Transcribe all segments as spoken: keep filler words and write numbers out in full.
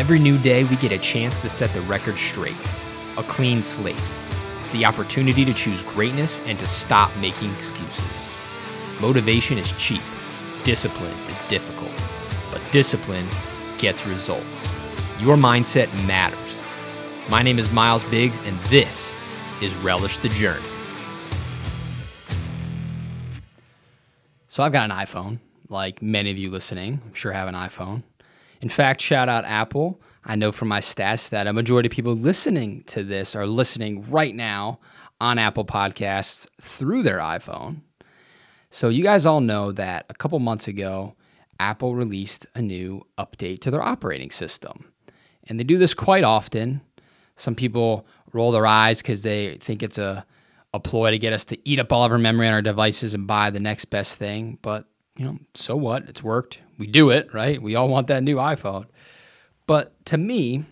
Every new day, we get a chance to set the record straight, a clean slate, the opportunity to choose greatness and to stop making excuses. Motivation is cheap. Discipline is difficult. But discipline gets results. Your mindset matters. My name is Miles Biggs, and this is Relish the Journey. So I've got an iPhone, like many of you listening, I'm sure have an iPhone. In fact, shout out Apple. I know from my stats that a majority of people listening to this are listening right now on Apple Podcasts through their iPhone. So you guys all know that a couple months ago, Apple released a new update to their operating system. And they do this quite often. Some people roll their eyes because they think it's a a ploy to get us to eat up all of our memory on our devices and buy the next best thing. But, you know, so what? It's worked. We do it, right? We all want that new iPhone. But to me,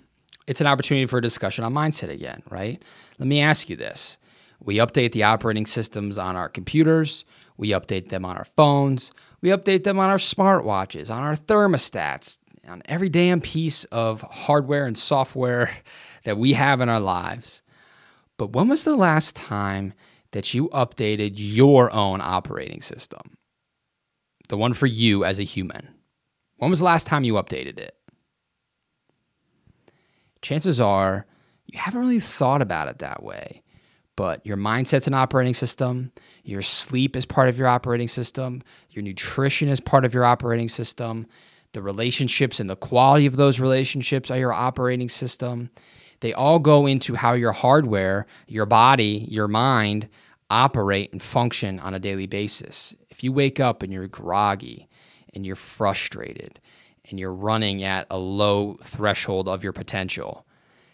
it's an opportunity for a discussion on mindset again, right? Let me ask you this. We update the operating systems on our computers. We update them on our phones. We update them on our smartwatches, on our thermostats, on every damn piece of hardware and software that we have in our lives. But when was the last time that you updated your own operating system? The one for you as a human. When was the last time you updated it? Chances are you haven't really thought about it that way, but your mindset's an operating system, your sleep is part of your operating system, your nutrition is part of your operating system, the relationships and the quality of those relationships are your operating system. They all go into how your hardware, your body, your mind operate and function on a daily basis. If you wake up and you're groggy and you're frustrated and you're running at a low threshold of your potential,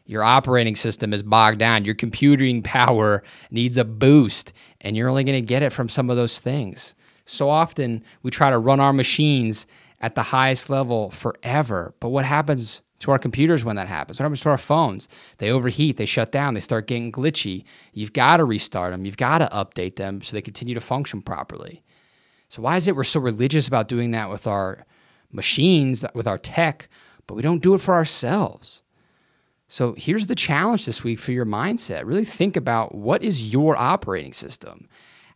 your operating system is bogged down. Your computing power needs a boost, and you're only going to get it from some of those things. So often we try to run our machines at the highest level forever, but what happens to our computers when that happens? What happens to our phones? They overheat, they shut down, they start getting glitchy. You've got to restart them. You've got to update them so they continue to function properly. So why is it we're so religious about doing that with our machines, with our tech, but we don't do it for ourselves? So here's the challenge this week for your mindset. Really think about, what is your operating system?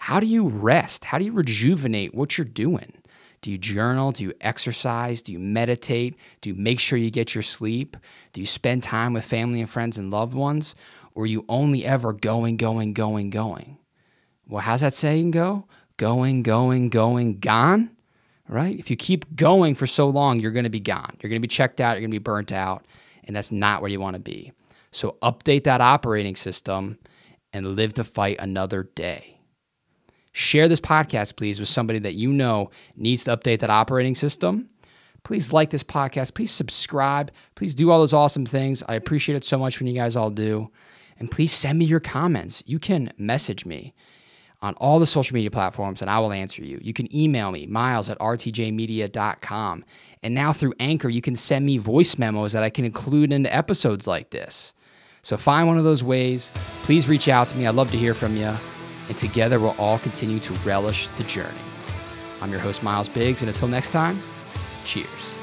How do you rest? How do you rejuvenate what you're doing? Do you journal? Do you exercise? Do you meditate? Do you make sure you get your sleep? Do you spend time with family and friends and loved ones? Or are you only ever going, going, going, going? Well, how's that saying go? Going, going, going, gone, right? If you keep going for so long, you're going to be gone. You're going to be checked out. You're going to be burnt out. And that's not where you want to be. So update that operating system and live to fight another day. Share this podcast, please, with somebody that you know needs to update that operating system. Please like this podcast. Please subscribe. Please do all those awesome things. I appreciate it so much when you guys all do. And please send me your comments. You can message me on all the social media platforms, and I will answer you. You can email me, miles at r t j media dot com. And now through Anchor, you can send me voice memos that I can include into episodes like this. So find one of those ways. Please reach out to me. I'd love to hear from you. And together we'll all continue to relish the journey. I'm your host, Miles Biggs, and until next time, cheers.